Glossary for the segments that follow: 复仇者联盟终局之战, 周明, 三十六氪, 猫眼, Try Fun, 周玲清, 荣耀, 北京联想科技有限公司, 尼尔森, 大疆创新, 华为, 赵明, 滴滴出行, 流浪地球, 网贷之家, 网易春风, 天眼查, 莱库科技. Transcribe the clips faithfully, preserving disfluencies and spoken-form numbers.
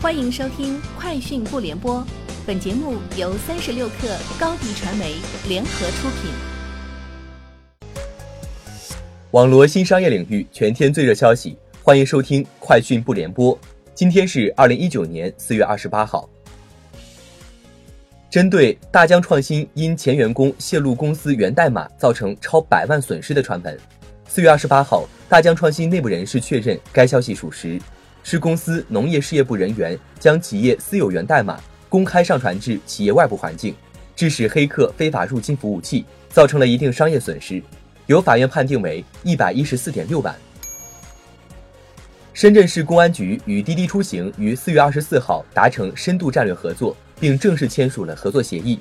欢迎收听快讯不联播，本节目由三十六克高低传媒联合出品。网罗新商业领域全天最热消息，欢迎收听快讯不联播。今天是二零一九年四月二十八号。针对大疆创新因前员工泄露公司源代码造成超百万损失的传闻，四月二十八号，大疆创新内部人士确认该消息属实。是公司农业事业部人员将企业私有源代码公开上传至企业外部环境，致使黑客非法入侵服务器，造成了一定商业损失，由法院判定为 一百一十四点六万。深圳市公安局与滴滴出行于四月二十四号达成深度战略合作，并正式签署了合作协议，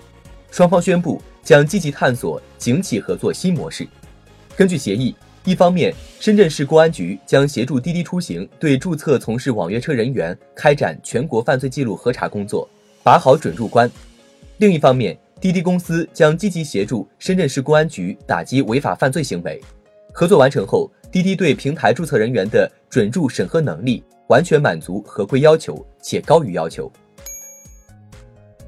双方宣布将积极探索警企合作新模式。根据协议，一方面，深圳市公安局将协助滴滴出行对注册从事网约车人员开展全国犯罪记录核查工作，把好准入关；另一方面，滴滴公司将积极协助深圳市公安局打击违法犯罪行为。合作完成后，滴滴对平台注册人员的准入审核能力完全满足合规要求，且高于要求。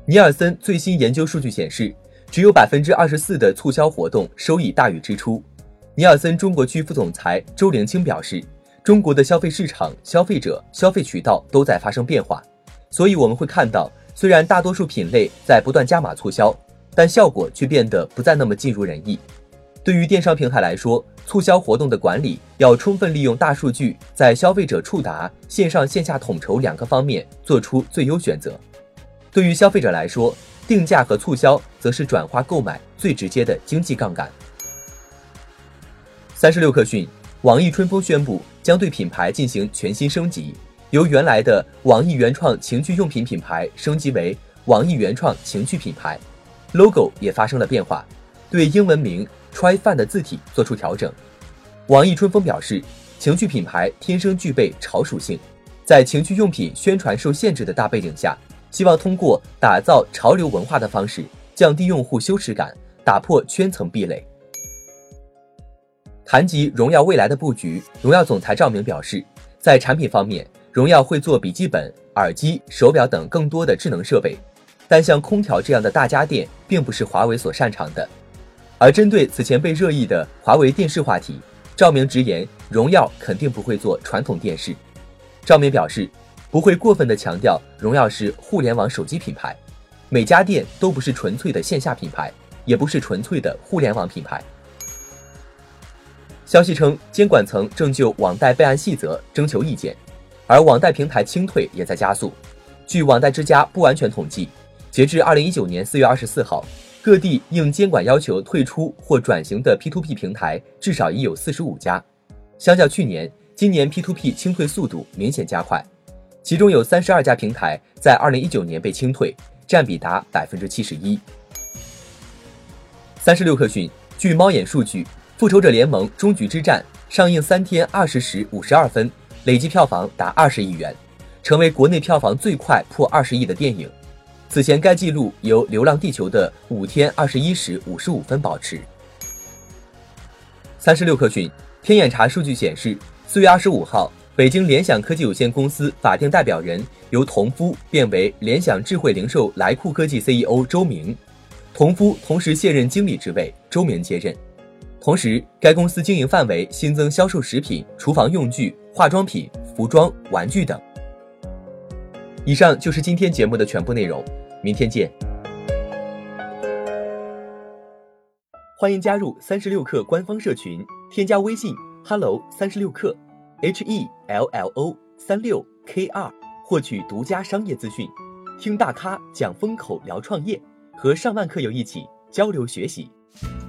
尼尔森最新研究数据显示，只有 百分之二十四 的促销活动收益大于支出。尼尔森中国区副总裁周玲清表示，中国的消费市场、消费者、消费渠道都在发生变化，所以我们会看到，虽然大多数品类在不断加码促销，但效果却变得不再那么尽如人意。对于电商平台来说，促销活动的管理要充分利用大数据，在消费者触达、线上线下统筹两个方面做出最优选择。对于消费者来说，定价和促销则是转化购买最直接的经济杠杆。三十六氪讯，网易春风宣布将对品牌进行全新升级，由原来的网易原创情趣用品品牌升级为网易原创情趣品牌， logo 也发生了变化，对英文名 Try Fun 的字体做出调整。网易春风表示，情趣品牌天生具备潮属性，在情趣用品宣传受限制的大背景下，希望通过打造潮流文化的方式，降低用户羞耻感，打破圈层壁垒。谈及荣耀未来的布局，荣耀总裁赵明表示，在产品方面，荣耀会做笔记本、耳机、手表等更多的智能设备，但像空调这样的大家电并不是华为所擅长的。而针对此前被热议的华为电视话题，赵明直言，荣耀肯定不会做传统电视。赵明表示，不会过分地强调荣耀是互联网手机品牌，每家店都不是纯粹的线下品牌，也不是纯粹的互联网品牌。消息称，监管层正就网贷备案细则征求意见，而网贷平台清退也在加速。据网贷之家不完全统计，截至二零一九年四月二十四号，各地应监管要求退出或转型的 P to P 平台至少已有四十五家。相较去年，今年 P to P 清退速度明显加快，其中有三十二家平台在二零一九年被清退，占比达 百分之七十一。 三十六氪讯，据猫眼数据，复仇者联盟终局之战上映三天二十时五十二分，累计票房达二十亿元，成为国内票房最快破二十亿的电影。此前该纪录由流浪地球的五天二十一时五十五分保持。三十六氪讯，天眼查数据显示，四月二十五号，北京联想科技有限公司法定代表人由同夫变为联想智慧零售莱库科技 C E O 周明，同夫同时卸任经理职位，周明接任。同时，该公司经营范围新增销售食品、厨房用具、化妆品、服装、玩具等。以上就是今天节目的全部内容，明天见。欢迎加入三十六氪官方社群，添加微信 hello 三十六氪 h e l l o 三六 k 二，获取独家商业资讯，听大咖讲风口，聊创业，和上万客友一起交流学习。